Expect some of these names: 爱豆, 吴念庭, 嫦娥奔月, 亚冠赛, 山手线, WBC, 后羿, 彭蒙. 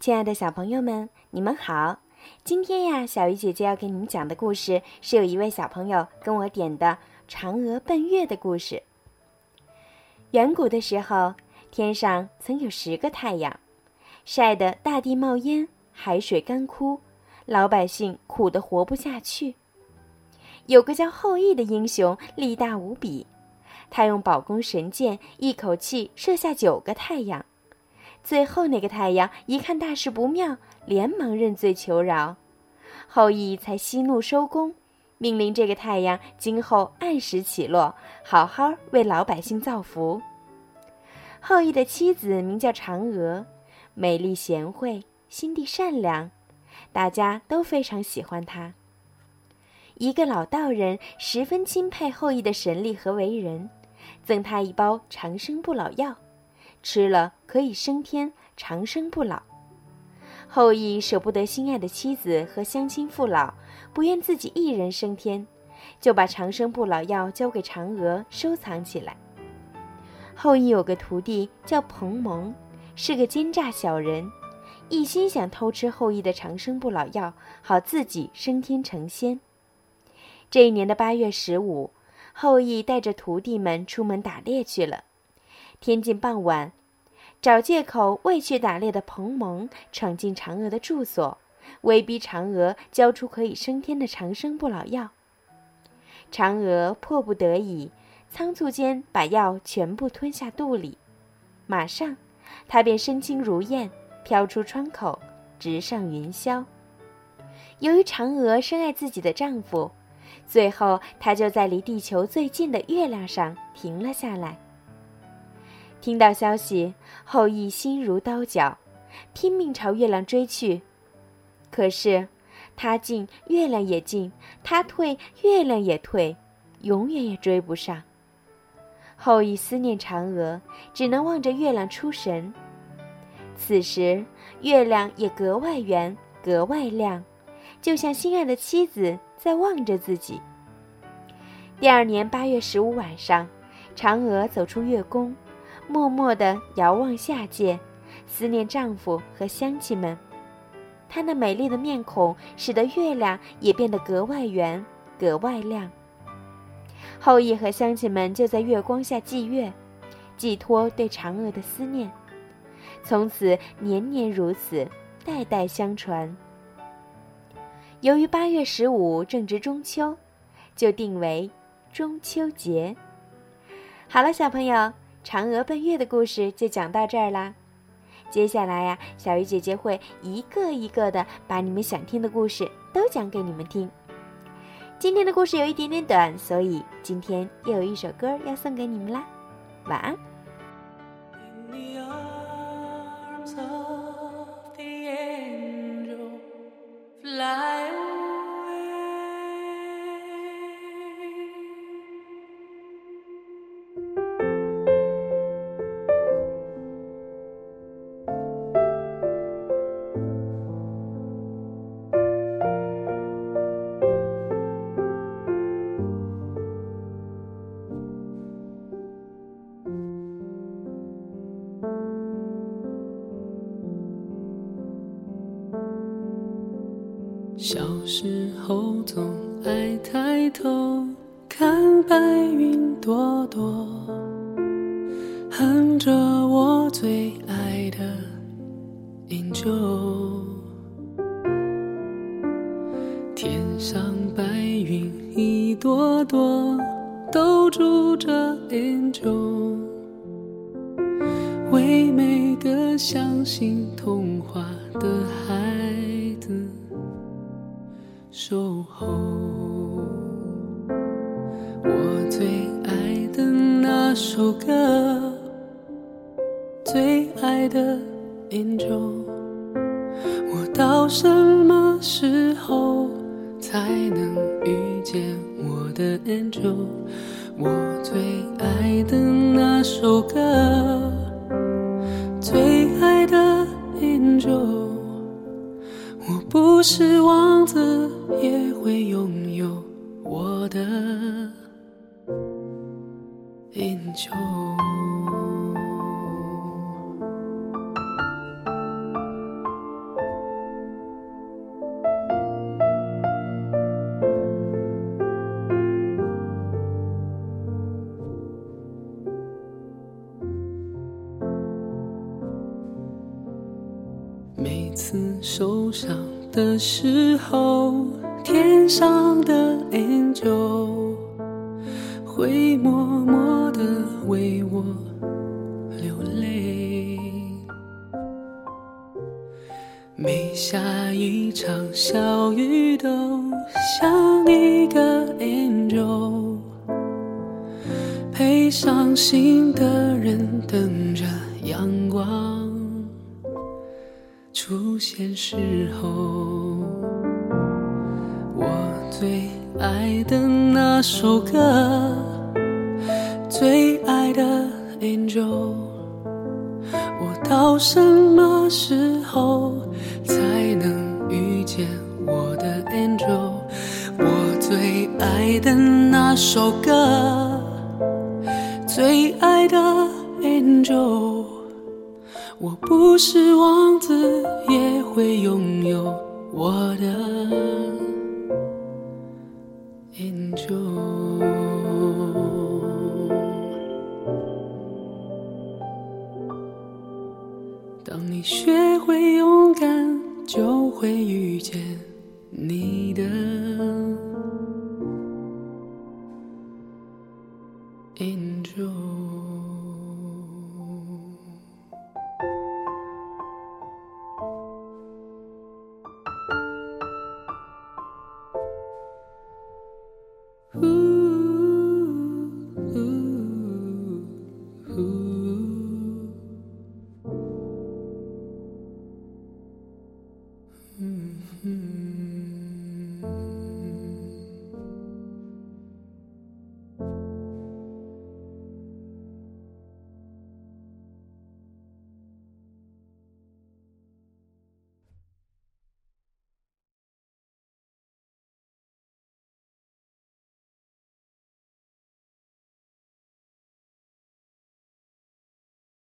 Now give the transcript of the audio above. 亲爱的小朋友们，你们好。今天呀，小鱼姐姐要给你们讲的故事是有一位小朋友跟我点的嫦娥奔月的故事。远古的时候，天上曾有10个太阳，晒得大地冒烟，海水干枯，老百姓苦得活不下去。有个叫后羿的英雄力大无比，他用宝弓神箭一口气射下9个太阳。最后那个太阳一看大事不妙，连忙认罪求饶，后羿才息怒收工，命令这个太阳今后按时起落，好好为老百姓造福。后羿的妻子名叫嫦娥，美丽贤惠，心地善良，大家都非常喜欢她。一个老道人十分钦佩后羿的神力和为人，赠他一包长生不老药，吃了可以升天，长生不老。后羿舍不得心爱的妻子和乡亲父老，不愿自己一人升天，就把长生不老药交给嫦娥收藏起来。后羿有个徒弟叫彭蒙，是个奸诈小人，一心想偷吃后羿的长生不老药，好自己升天成仙。这一年的8月15，后羿带着徒弟们出门打猎去了。天近傍晚，找借口未去打猎的彭蒙闯进嫦娥的住所，威逼嫦娥交出可以升天的长生不老药。嫦娥迫不得已，仓促间把药全部吞下肚里，马上她便身轻如燕，飘出窗口，直上云霄。由于嫦娥深爱自己的丈夫，最后她就在离地球最近的月亮上停了下来。听到消息，后羿心如刀绞，拼命朝月亮追去。可是他进月亮也进，他退月亮也退，永远也追不上。后羿思念嫦娥，只能望着月亮出神。此时月亮也格外圆，格外亮，就像心爱的妻子在望着自己。第二年8月15晚上，嫦娥走出月宫，默默地遥望下界，思念丈夫和乡亲们。她那美丽的面孔使得月亮也变得格外圆，格外亮。后羿和乡亲们就在月光下祭月，寄托对嫦娥的思念。从此年年如此，代代相传。由于8月15正值中秋，就定为中秋节。好了，小朋友，嫦娥奔月的故事就讲到这儿啦。接下来呀，小鱼姐姐会一个一个的把你们想听的故事都讲给你们听。今天的故事有一点点短，所以今天又有一首歌要送给你们啦。晚安。小时候总爱抬头看白云朵朵，哼着我最爱的饮酒，天上白云一朵朵都住着饮酒，为每个相信童话的孩子守候。我最爱的那首歌，最爱的饮酒，我到什么时候才能遇见我的饮酒？我最爱的那首歌，最爱的饮酒，我不是王子，也会拥有我的饮酒。每次受伤的时候，天上的 angel 会默默地为我流泪。每下一场小雨都像一个 angel 陪伤心的人，等着阳光出现时候。我最爱的那首歌，最爱的 Angel， 我到什么时候才能遇见我的 Angel？ 我最爱的那首歌，最爱的 Angel，我不是王子，也会拥有我的 Angel。 当你学会勇敢，就会遇见你的 Angel。